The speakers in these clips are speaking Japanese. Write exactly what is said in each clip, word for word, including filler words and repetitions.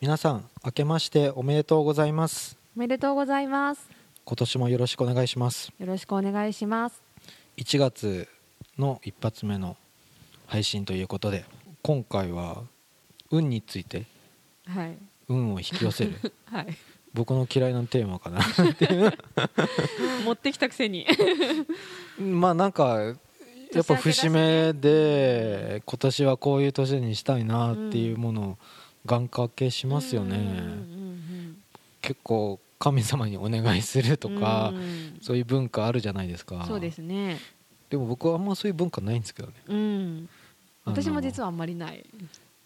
皆さん、明けましておめでとうございます。おめでとうございます。今年もよろしくお願いします。よろしくお願いします。いちがつの一発目の配信ということで、今回は運について、はい、運を引き寄せる、はい、僕の嫌いなテーマかなっていう持ってきたくせにまあなんかやっぱ節目で今年はこういう年にしたいなっていうものを願掛けしますよね、うんうんうんうん、結構神様にお願いするとか、うん、そういう文化あるじゃないですか。そうですね。でも僕はあんまそういう文化ないんですけどね、うん、私も実はあんまりない。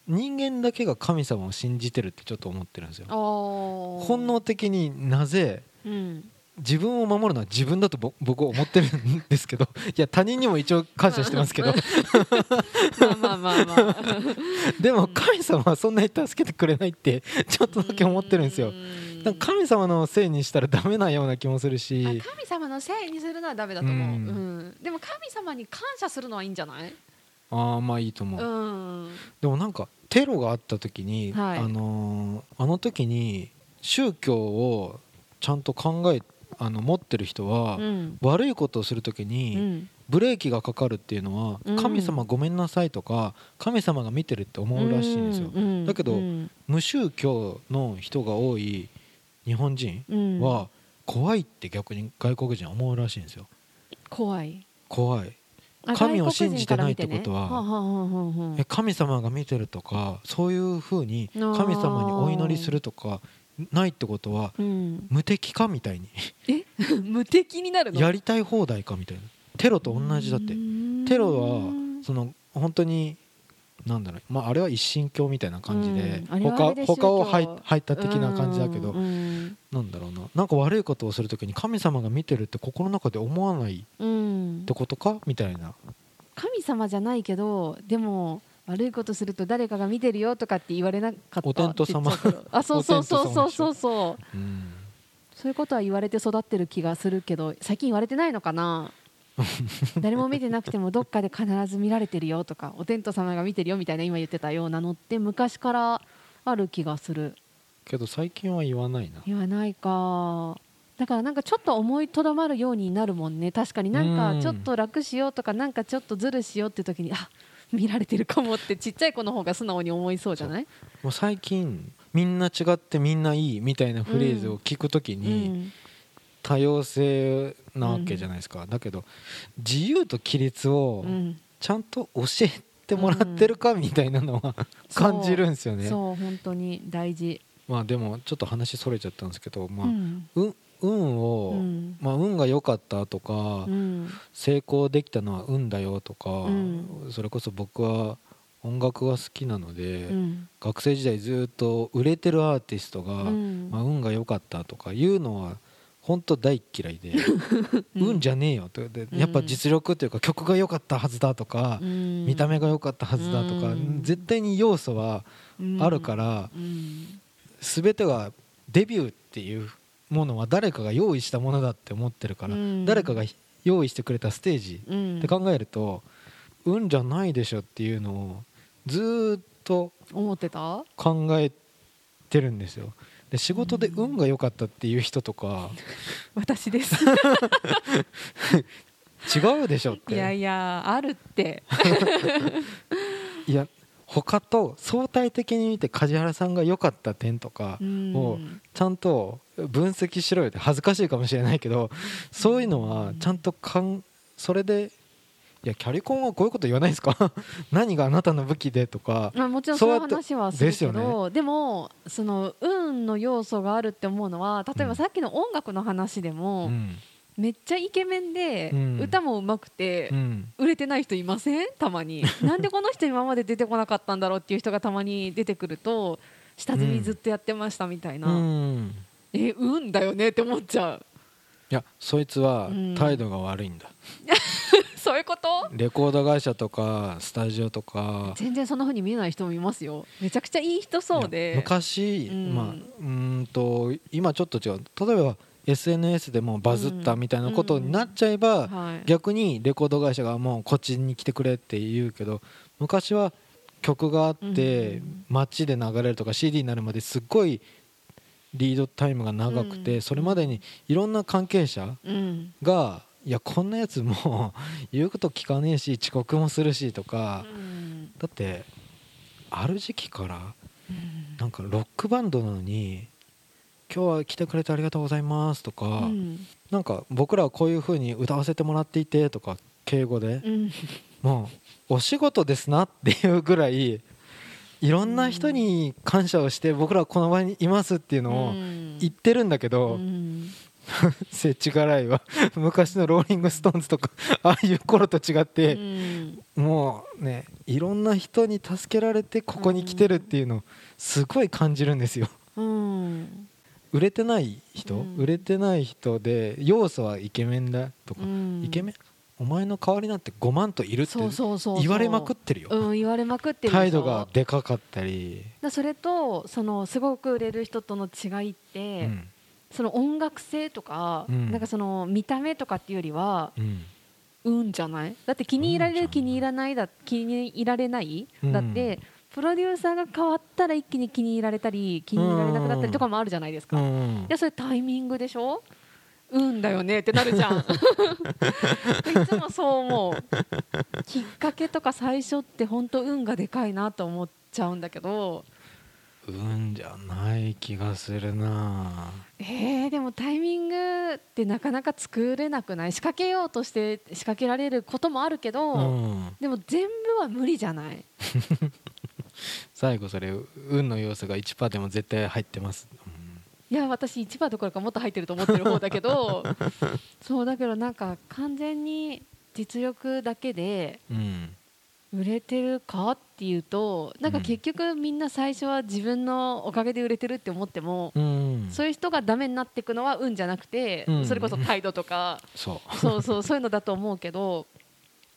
人間だけが神様を信じてるってちょっと思ってるんですよ。本能的になぜ、うん、自分を守るのは自分だと僕は思ってるんですけど、いや他人にも一応感謝してますけどまあまあまあまあでも神様はそんなに助けてくれないってちょっとだけ思ってるんですよ。なんか神様のせいにしたらダメなような気もするし、神様のせいにするのはダメだと思う、うんうん、でも神様に感謝するのはいいんじゃない？ああ、まあいいと思う、うん、でもなんかテロがあった時に、はい、あのー、あの時に宗教をちゃんと考えあの持ってる人は、うん、悪いことをする時に、うん、ブレーキがかかるっていうのは、うん、神様ごめんなさいとか神様が見てるって思うらしいんですよ、うんうん、だけど、うん、無宗教の人が多い日本人は怖いって逆に外国人は思うらしいんですよ。怖い怖い、神を信じてないってことは、ね、神様が見てるとかそういうふうに神様にお祈りするとかないってことは、うん、無敵かみたいにえ無敵になるの？やりたい放題かみたいな。テロと同じだって。テロはその本当になんだろう、まあ、あれは一神教みたいな感じで、うん、他, 他を排他的な感じだけど、うん、なんだろうな、なんか悪いことをするときに神様が見てるって心の中で思わないってことか、うん、みたいな。神様じゃないけどでも悪いことすると誰かが見てるよとかって言われなかった。お天道様、あ、そうそうそうそうそうそう、うん、そういうことは言われて育ってる気がするけど最近言われてないのかな誰も見てなくてもどっかで必ず見られてるよとかお天道様が見てるよみたいな今言ってたようなのって昔からある気がするけど最近は言わないな。言わないか。だからなんかちょっと思いとどまるようになるもんね。確かになんかちょっと楽しようとかなんかちょっとずるしようって時にあ見られてるかもってちっちゃい子の方が素直に思いそうじゃない？もう最近みんな違ってみんないいみたいなフレーズを聞くときに、うんうん多様性なわけじゃないですか、うん、だけど自由と規律をちゃんと教えてもらってるかみたいなのは、うん、感じるんですよね。そう、そう本当に大事。まあでもちょっと話それちゃったんですけど、まあうん、運、運を、うんまあ、運が良かったとか、うん、成功できたのは運だよとか、うん、それこそ僕は音楽が好きなので、うん、学生時代ずっと売れてるアーティストが、うんまあ、運が良かったとかいうのは本当大嫌いで運じゃねえよとでやっぱ実力というか曲が良かったはずだとか見た目が良かったはずだとか絶対に要素はあるから全てがデビューっていうものは誰かが用意したものだって思ってるから誰かが用意してくれたステージって考えると運じゃないでしょっていうのをずっと考えてるんですよ。で仕事で運が良かったっていう人とか私です違うでしょって。いやいやあるっていや他と相対的に見て梶原さんが良かった点とかをちゃんと分析しろよって。恥ずかしいかもしれないけどそういうのはちゃんとかんそれでいやキャリコンはこういうこと言わないですか何があなたの武器でとか、まあ、もちろんそういう話はするけど で,、ね、でもその運の要素があるって思うのは例えばさっきの音楽の話でも、うん、めっちゃイケメンで、うん、歌も上手くて、うん、売れてない人いません？たまになんでこの人今まで出てこなかったんだろうっていう人がたまに出てくると下積みずっとやってましたみたいな、うん、え運だよねって思っちゃう。いやそいつは態度が悪いんだ、うんそういうこと？レコード会社とかスタジオとか全然そんな風に見えない人もいますよ。めちゃくちゃいい人そうで昔、うんまあ、うーんと今ちょっと違う。例えば エスエヌエス でもバズったみたいなことになっちゃえば、うんうんはい、逆にレコード会社がもうこっちに来てくれって言うけど昔は曲があって街で流れるとか シーディー になるまですっごいリードタイムが長くて、それまでにいろんな関係者がいやこんなやつも言うこと聞かねえし遅刻もするしとか、だってある時期からなんかロックバンドなのに今日は来てくれてありがとうございますとか、なんか僕らはこういう風に歌わせてもらっていてとか敬語でもうお仕事ですなっていうぐらいいろんな人に感謝をして僕らはこの場にいますっていうのを言ってるんだけど、世知辛いは昔のローリングストーンズとかああいう頃と違ってもうねいろんな人に助けられてここに来てるっていうのをすごい感じるんですよ。売れてない人、売れてない人で要素はイケメンだとか、イケメンお前の代わりなんてごまんといるって言われまくってるよ。うん、言われまくってる。態度がでかかったり。それとそのすごく売れる人との違いって、うん、その音楽性とか、うん、なんかその見た目とかっていうよりは、うん、運じゃない？だって気に入られる気に入らないだ気に入られない、うん、だってプロデューサーが変わったら一気に気に入られたり気に入られなくなったりとかもあるじゃないですか。うん、いやそれタイミングでしょ？うんだよねってなるじゃん。いつもそう思う。きっかけとか最初って本当運がでかいなと思っちゃうんだけど。運じゃない気がするな。えー、でもタイミングってなかなか作れなくない？仕掛けようとして仕掛けられることもあるけど、うん、でも全部は無理じゃない？最後それ運の要素が いちパーセント でも絶対入ってます。いや私 いちパーセント どころかもっと入ってると思ってる方だけどそうだけどなんか完全に実力だけで売れてるかっていうとなんか結局みんな最初は自分のおかげで売れてるって思っても、うん、そういう人がダメになっていくのは運じゃなくて、うん、それこそ態度とかそうそうそうそういうのだと思うけど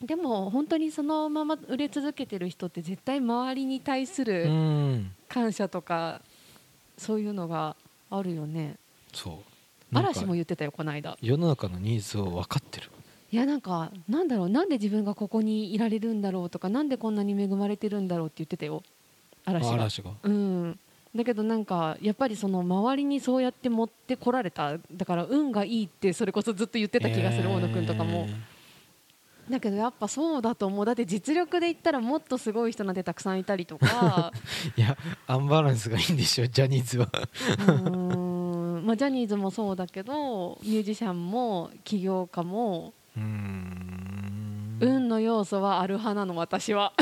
でも本当にそのまま売れ続けてる人って絶対周りに対する感謝とかそういうのがあるよね。そう嵐も言ってたよこの間。世の中のニーズを分かってる。いやなんかなんだろうなんで自分がここにいられるんだろうとかなんでこんなに恵まれてるんだろうって言ってたよ嵐が。嵐がうんだけどなんかやっぱりその周りにそうやって持ってこられただから運がいいってそれこそずっと言ってた気がする、えー、大野くんとかもだけどやっぱそうだと思う。だって実力で言ったらもっとすごい人なんてたくさんいたりとかいやアンバランスがいいんでしょジャニーズはうーん、まあ、ジャニーズもそうだけどミュージシャンも起業家もうーん運の要素はある派なの私は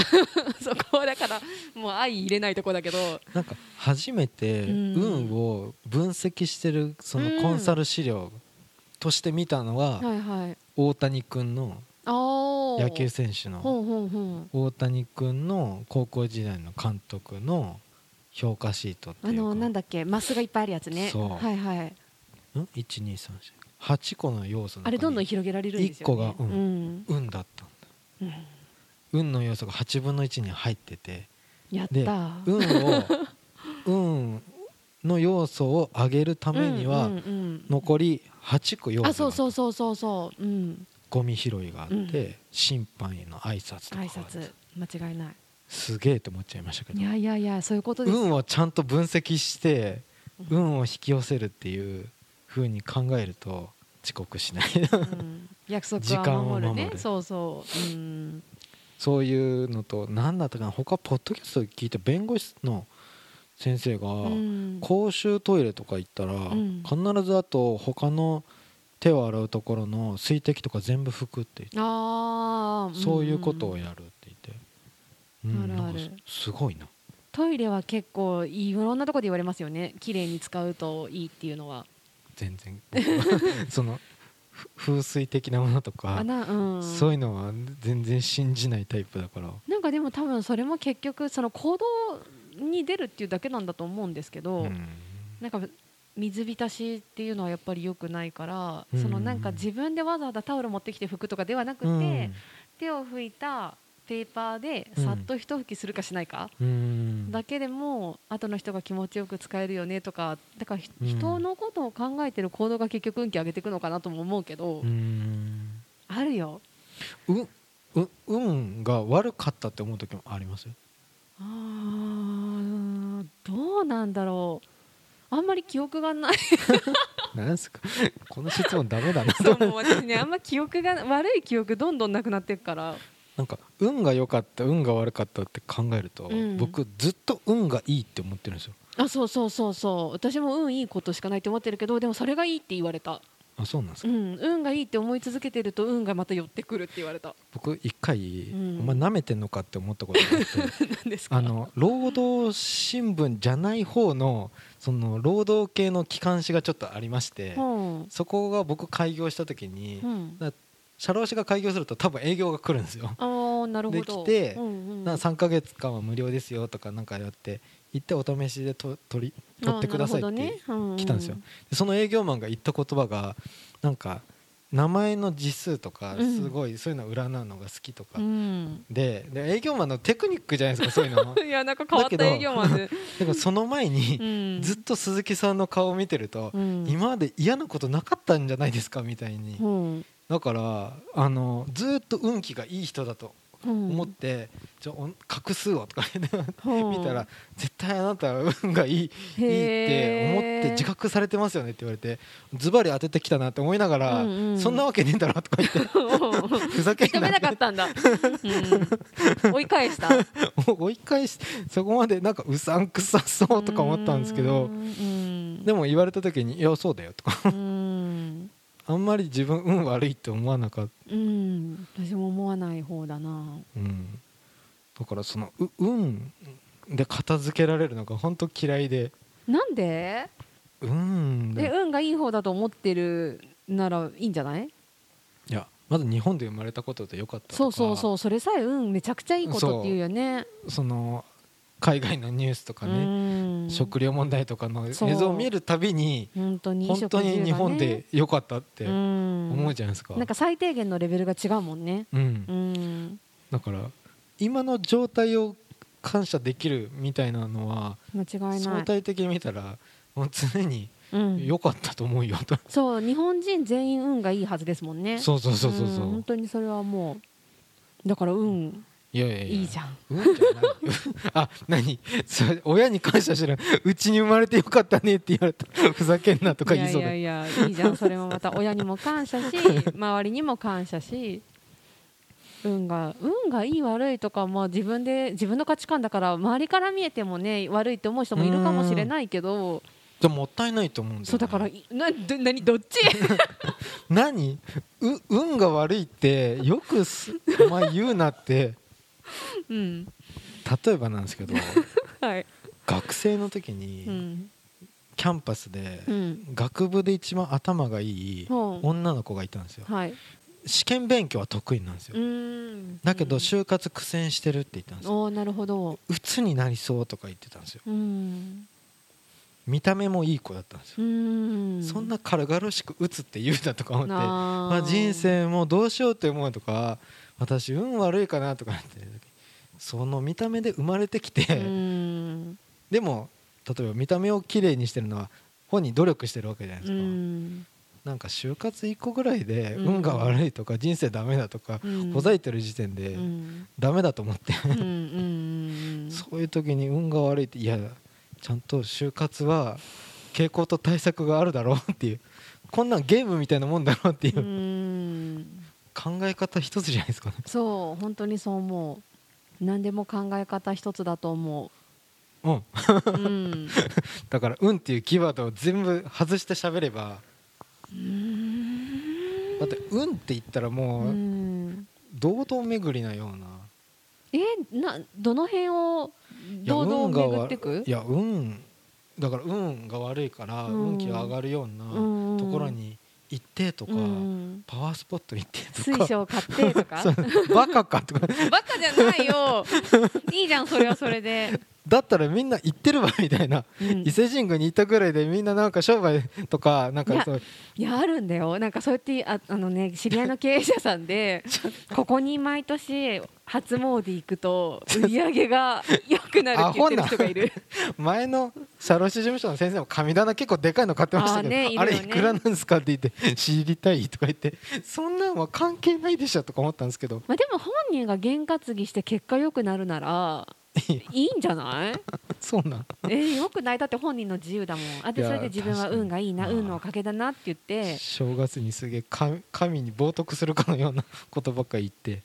そこはだからもう相入れないとこだけどなんか初めて運を分析してるそのコンサル資料として見たのは、はいはい、大谷くんの野球選手の大谷君の高校時代の監督の評価シートっていうかあのなんだっけマスがいっぱいあるやつねそう、はいはい、んいち、に、さん、し、はちこの要素の中にあれどんどん広げられるんですよねいっこが、うんうん、運だったんだ、うん、運の要素がはちぶんのいちに入っててやったで運を運の要素を上げるためには、うんうんうん、残りはちこ要素があったそうそうそうそうそう、うんゴミ拾いがあって、うん、審判への挨拶とか挨拶間違いないすげえと思っちゃいましたけどいやいやいやそういうことです運をちゃんと分析して運を引き寄せるっていう風に考えると遅刻しない、うん、約束は守るね時間を守るそうそう、うん、そういうのと何だったかな他ポッドキャストで聞いた弁護士の先生が、うん、公衆トイレとか行ったら、うん、必ずあと他の手を洗うところの水滴とか全部拭くって言ってあ、うん、そういうことをやるって言って、うん、あるあるなんかすごいなトイレは結構いろんなとこで言われますよね綺麗に使うといいっていうのは全然その風水的なものとかあな、うん、そういうのは全然信じないタイプだからなんかでも多分それも結局その行動に出るっていうだけなんだと思うんですけど、うん、なんか水浸しっていうのはやっぱり良くないから、うん、そのなんか自分でわざわざタオル持ってきて拭くとかではなくて、うん、手を拭いたペーパーでさっと一拭きするかしないか、うん、だけでも後の人が気持ちよく使えるよねとかだから、うん、人のことを考えてる行動が結局運気上げていくのかなとも思うけど、うん、あるようう運が悪かったって思う時もありますよあー、どうなんだろう、あんまり記憶がないなんすかこの質問ダメだなそうもう私ね、あんま記憶が悪い記憶どんどんなくなっていくから、なんか運が良かった運が悪かったって考えると、うん、僕ずっと運がいいって思ってるんですよ。あ、そうそうそうそう、私も運いいことしかないって思ってるけど、でもそれがいいって言われた。あ、そうなんですか、うん、運がいいって思い続けてると運がまた寄ってくるって言われた。僕一回、うん、お前舐めてんのかって思ったことがあって何ですか、あの労働新聞じゃない方のその労働系の機関紙がちょっとありまして、うん、そこが僕開業した時に、うん、だ社労士が開業すると多分営業が来るんですよ。あ、なるほど。できて、うんうん、なんかさんかげつかんは無料ですよとかなんかやって行ってお試しでと 取, り取ってくださいって来たんですよ。でその営業マンが言った言葉がなんか名前の字数とかすごいそういうのを占うのが好きとか、うん、で, で営業マンのテクニックじゃないですかそういうのもいやなんか変わった営業マンでだからその前にずっと鈴木さんの顔を見てると、うん、今まで嫌なことなかったんじゃないですかみたいに、うん、だからあのずっと運気がいい人だと思ってちょ画数をとか見たら絶対あなたは運がい い, い, いって思って自覚されてますよねって言われてズバリ当ててきたなって思いながら、うんうん、そんなわけねえんだろとか言ってふざけんな認めなかったんだ、うん、追い返した追い返しそこまでなんかうさんくさそうとか思ったんですけど、でも言われた時にいやそうだよとかうんあんまり自分運悪いって思わなかった、うん、私も思わない方だな、うん、だからその運で片付けられるのが本当嫌いで、なんで、うん、で運がいい方だと思ってるならいいんじゃない？いやまず日本で生まれたことで良かったとか、そうそうそう、それさえ運めちゃくちゃいいことっていうよね。 そ, その海外のニュースとかね、食料問題とかの映像を見るたびに本当に日本で良かったって思うじゃないですか。なんか最低限のレベルが違うもんね、うんうん、だから今の状態を感謝できるみたいなのは間違いない。相対的に見たらもう常に良かったと思うよと、うん、そう日本人全員運がいいはずですもんね。そうそうそうそうそう、本当にそれはもうだから運い, や い, や い, やいいじゃん、うん、じゃないあ、何それ親に感謝してる、うちに生まれてよかったねって言われたふざけんなとか言いそうで、いやいやいやいいじゃん、それもまた親にも感謝し周りにも感謝し、運が運がいい悪いとか、まあ、自分で自分の価値観だから周りから見えてもね悪いって思う人もいるかもしれないけど、でももったいないと思うんだよね。そうだからなど何どっち何う運が悪いってよくお前言うなってうん、例えばなんですけど、はい、学生の時にキャンパスで学部で一番頭がいい女の子がいたんですよ、はい、試験勉強は得意なんですよ。うーんだけど就活苦戦してるって言ったんですよ。おーなるほど。鬱になりそうとか言ってたんですよ。うーん見た目もいい子だったんですよ。うーんそんな軽々しく鬱って言うなとか思って、まあ、人生もどうしようって思うとか私運悪いかなとかってその見た目で生まれてきて、うんでも例えば見た目をきれいにしてるのは本人努力してるわけじゃないですか。うんなんか就活いっこぐらいで運が悪いとか人生ダメだとかほざいてる時点でダメだと思ってうんそういう時に運が悪いっていやちゃんと就活は傾向と対策があるだろうっていう、こんなんゲームみたいなもんだろうっていう、うん考え方一つじゃないですかね。そう本当にそう思う。何でも考え方一つだと思う、うんうん、だから運っていうキーワードを全部外して喋れば、うーんだって運って言ったらもう堂々巡りなような、えなどの辺を堂々巡ってく。いや運だから運が悪いから運気が上がるようなところに行ってとか、うん、パワースポット行ってとか水晶買ってとかバカかとかバカじゃないよいいじゃんそれはそれで。だったらみんな行ってるわみたいな、うん、伊勢神宮に行ったぐらいでみんななんか商売とかなんかそういや、いやあるんだよ。なんかそうやってああの、ね、知り合いの経営者さんでここに毎年初詣行くと売り上げが良くなるって言ってる人がいる前の社労士事務所の先生も神棚結構でかいの買ってましたけど あ,、ね い, ね、あれいくらなんですかって言って知りたいとか言ってそんなんは関係ないでしょとか思ったんですけど、まあ、でも本人が験担ぎして結果良くなるならいいんじゃない？そうなん、えー、よく泣いたって本人の自由だもん。あでそれで自分は運がいいな、運のおかげだなって言って、正月にすげえ神に冒涜するかのようなことばっかり言って。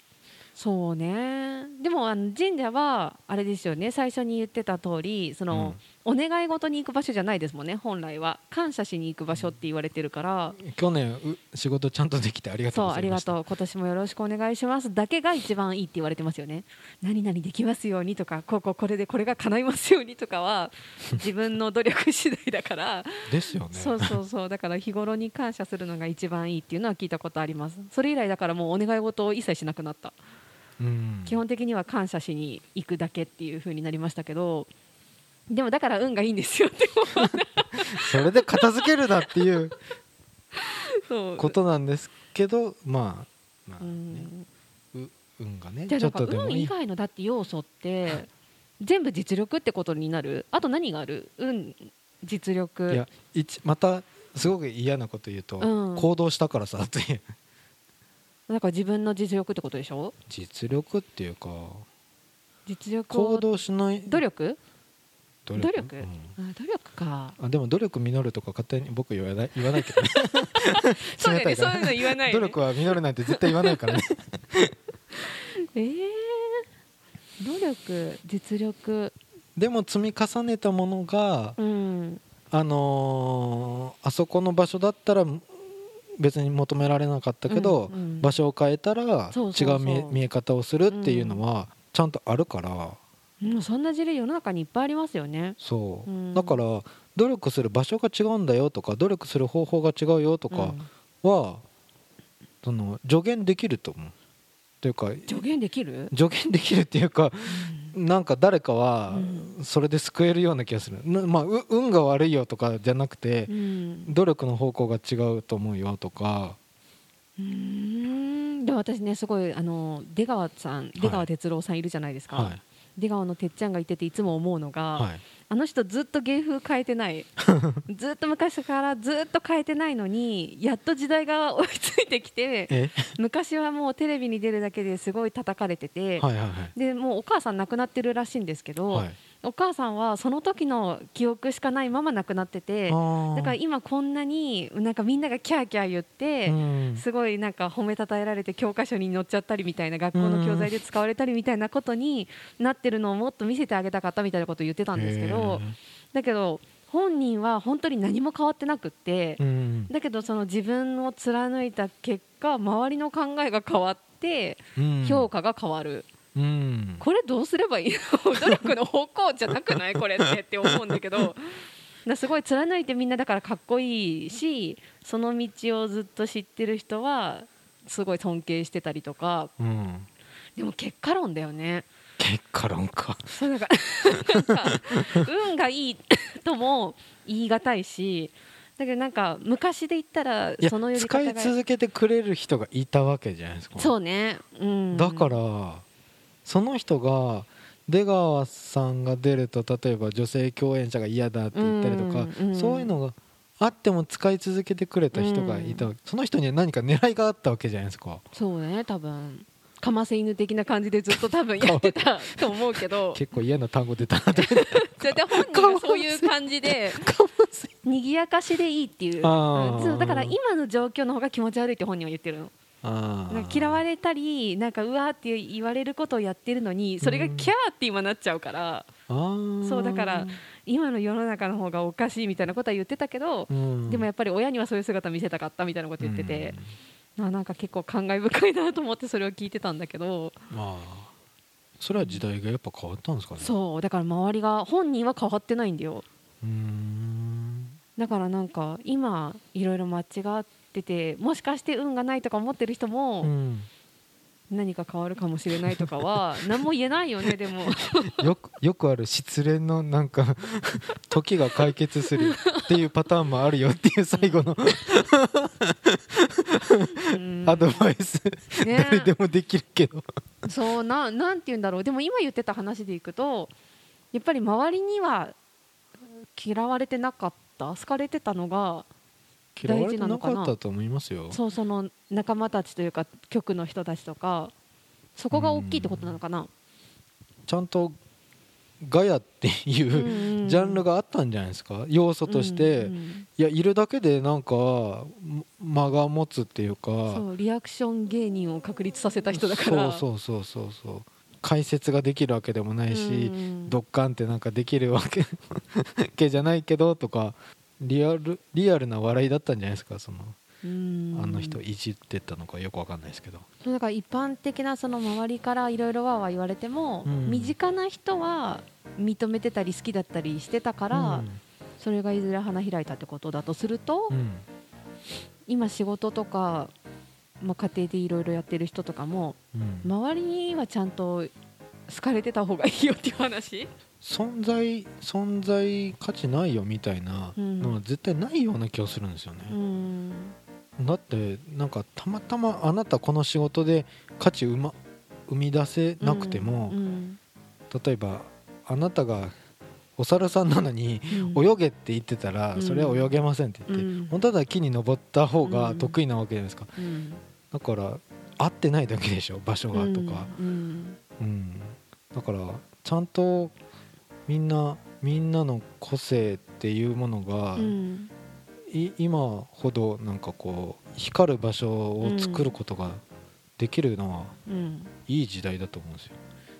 そうね。でもあの神社はあれですよね、最初に言ってた通り、その、うん、お願い事に行く場所じゃないですもんね。本来は感謝しに行く場所って言われてるから。去年仕事ちゃんとできてありがとうございました。そう、ありがとう、今年もよろしくお願いしますだけが一番いいって言われてますよね。何々できますようにとか、こうこうこれでこれが叶いますようにとかは自分の努力次第だからですよね。そうそうそう、だから日頃に感謝するのが一番いいっていうのは聞いたことあります。それ以来だからもうお願い事を一切しなくなった。うん、基本的には感謝しに行くだけっていう風になりましたけど、でもだから運がいいんですよってそれで片付けるなっていうことなんですけど、まあ、まあね、うん、運がね、じゃあなんか運以外のだって要素って全部実力ってことになる。あと何がある？運、実力。いや、またすごく嫌なこと言うと、うん、行動したからさっていう、なんか自分の実力ってことでしょ。実力っていうか、実力、行動しない努力、努力、努力、うん、あ、努力か。あ、でも努力実るとか勝手に僕言わない、言わないけどねそうだよね、そういうの言わない、ね、努力は実るなんて絶対言わないからねえー、努力、実力でも積み重ねたものが、うん、あのー、あそこの場所だったら別に求められなかったけど、うんうん、場所を変えたら違う見え方をするっていうのはちゃんとあるから、うん、そんな事例世の中にいっぱいありますよね。そう、うん、だから努力する場所が違うんだよとか、努力する方法が違うよとかは、うん、その助言できると思うというか、助言できる助言できるっていうか、うん、なんか誰かはそれで救えるような気がする、うん、まあ、運が悪いよとかじゃなくて、うん、努力の方向が違うと思うよとか。うーん、でも私ね、すごいあの出川さん、出川哲郎さんいるじゃないですか、はい、出川のてっちゃんがいてていつも思うのが、はい、あの人ずっと芸風変えてないずっと昔からずっと変えてないのに、やっと時代が追いついてきて昔はもうテレビに出るだけですごい叩かれてて、はいはいはい、でもうお母さん亡くなってるらしいんですけど、はい、お母さんはその時の記憶しかないまま亡くなってて、だから今こんなになんかみんながキャーキャー言って、うん、すごいなんか褒めたたえられて教科書に載っちゃったりみたいな、学校の教材で使われたりみたいなことになってるのをもっと見せてあげたかったみたいなことを言ってたんですけど、だけど本人は本当に何も変わってなくって、うん、だけどその自分を貫いた結果、周りの考えが変わって評価が変わる、うん、これどうすればいいの努力の方向じゃなくないこれってって思うんだけどだ、すごい貫いてみんなだからかっこいいし、その道をずっと知ってる人はすごい尊敬してたりとか、うん、でも結果論だよね。結果論か。そうなんかなんか運がいいとも言い難いし、だけどなんか昔で言ったらそのより使い続けてくれる人がいたわけじゃないですか。そうね、うん、だからその人が、出川さんが出ると例えば女性共演者が嫌だって言ったりとか、うんうん、そういうのがあっても使い続けてくれた人がいたわけ、うん、その人には何か狙いがあったわけじゃないですか。そうね、多分かませ犬的な感じでずっと多分やってたと思うけど結構嫌な単語出たなと思って絶対本人がそういう感じでにぎやかしでいいっていう、だから今の状況の方が気持ち悪いって本人は言ってるの。あ、なんか嫌われたりなんかうわーって言われることをやってるのに、それがキャーって今なっちゃうから、うん、あ、そうだから今の世の中の方がおかしいみたいなことは言ってたけど、うん、でもやっぱり親にはそういう姿見せたかったみたいなこと言ってて、うん、なんか結構感慨深いなと思ってそれを聞いてたんだけど、まあ、それは時代がやっぱ変わったんですかね。そうだから周りが、本人は変わってないんだよ。うーん、だからなんか今いろいろ間違ってて、もしかして運がないとか思ってる人も、うん、何か変わるかもしれないとかは何も言えないよねでもよく、よくある失恋のなんか時が解決するっていうパターンもあるよっていう最後の、うんアドバイス、ね、誰でもできるけどそう な, なんて言うんだろう。でも今言ってた話でいくと、やっぱり周りには嫌われてなかった、好かれてたのが大事なのかな。嫌われてなかったと思いますよ。そう、その仲間たちというか局の人たちとか、そこが大きいってことなのかな。ちゃんとガヤっていうジャンルがあったんじゃないですか、要素として、うんうん、いやいるだけでなんか間が持つっていうか、そうリアクション芸人を確立させた人だから、そうそうそうそう、解説ができるわけでもないし、うんうん、ドッカンってなんかできるわけじゃないけどとか、リアルリアルな笑いだったんじゃないですか、そのうん、あの人いじってたのかよくわかんないですけど、だから一般的なその周りからいろいろわわ言われても、うん、身近な人は認めてたり好きだったりしてたから、うん、それがいずれ花開いたってことだとすると、うん、今仕事とか、まあ、家庭でいろいろやってる人とかも、うん、周りにはちゃんと好かれてた方がいいよっていう話、存在存在価値ないよみたいなのは絶対ないような気がするんですよね、うん、だってなんかたまたまあなたこの仕事で価値、ま、生み出せなくても、うんうん、例えばあなたがお猿さんなのに泳げって言ってたら、うん、それは泳げませんって言って、うん、本当は木に登った方が得意なわけじゃないですか、うんうん、だから合ってないだけでしょ場所がとか、うんうんうん、だからちゃんとみんなみんなの個性っていうものが、うん、今ほどなんかこう光る場所を作ることができるのは、うん、いい時代だと思うんですよ。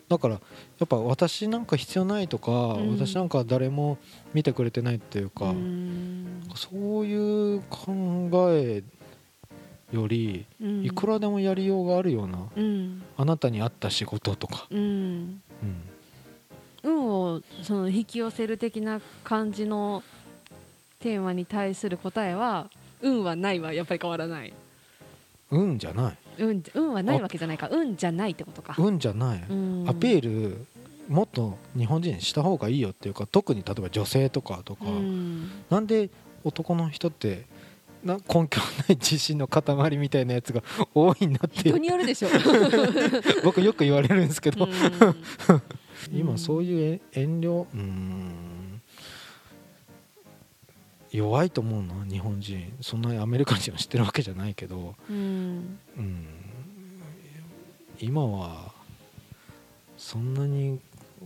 だからやっぱ私なんか必要ないとか、うん、私なんか誰も見てくれてないっていうか、うん、そういう考えよりいくらでもやりようがあるような、うん、あなたに合った仕事とか、うんうん、運をその引き寄せる的な感じのテーマに対する答えは運はないはやっぱり変わらない、運じゃない、運、運はないわけじゃないか、運じゃないってことか、運じゃない、うん、アピールもっと日本人した方がいいよっていうか、特に例えば女性とかとか、うん、なんで男の人ってな根拠ない自信の塊みたいなやつが多いなって、人によるでしょ僕よく言われるんですけど、うん、今そういう遠慮、うーん、弱いと思うな日本人、そんなにアメリカ人は知ってるわけじゃないけど、うん、うん、今はそんなに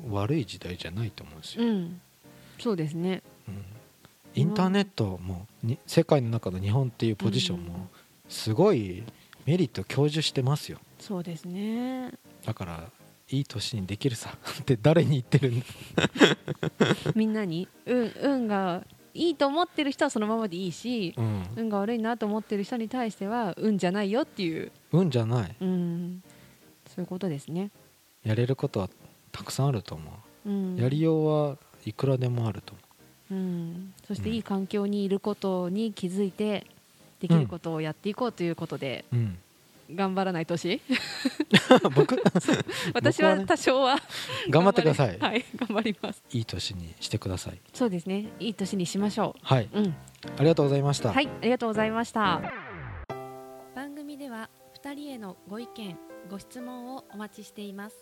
悪い時代じゃないと思うんですよ、うん、そうですね、うん、インターネットもに世界の中の日本っていうポジションもすごいメリット享受してますよ、そうですね、だからいい年にできるさって誰に言ってるんだみんなに、うん、運がいいと思ってる人はそのままでいいし、うん、運が悪いなと思ってる人に対しては運じゃないよっていう、運じゃない、うん、そういうことですね。やれることはたくさんあると思う、うん、やりようはいくらでもあると思う、うん、そしていい環境にいることに気づいてできることをやっていこうということで、うんうん頑張らない年僕私は多少は、ね、頑張ってください、はい、頑張ります、いい年にしてください、そうですね、いい年にしましょう、はい、うん、ありがとうございました、はい、ありがとうございました。番組ではふたりへのご意見ご質問をお待ちしています。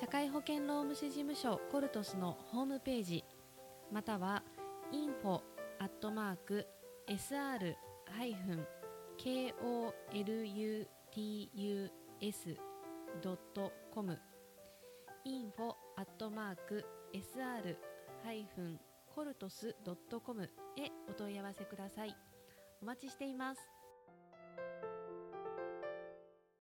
社会保険労務士事務所コルトスのホームページまたは インフォ アットマーク エスアール ハイフン ケーオーエルユーティーユーエス ドット コム インフォ アットマーク エスアール ハイフン コルトス ドット コム へお問い合わせください。お待ちしています。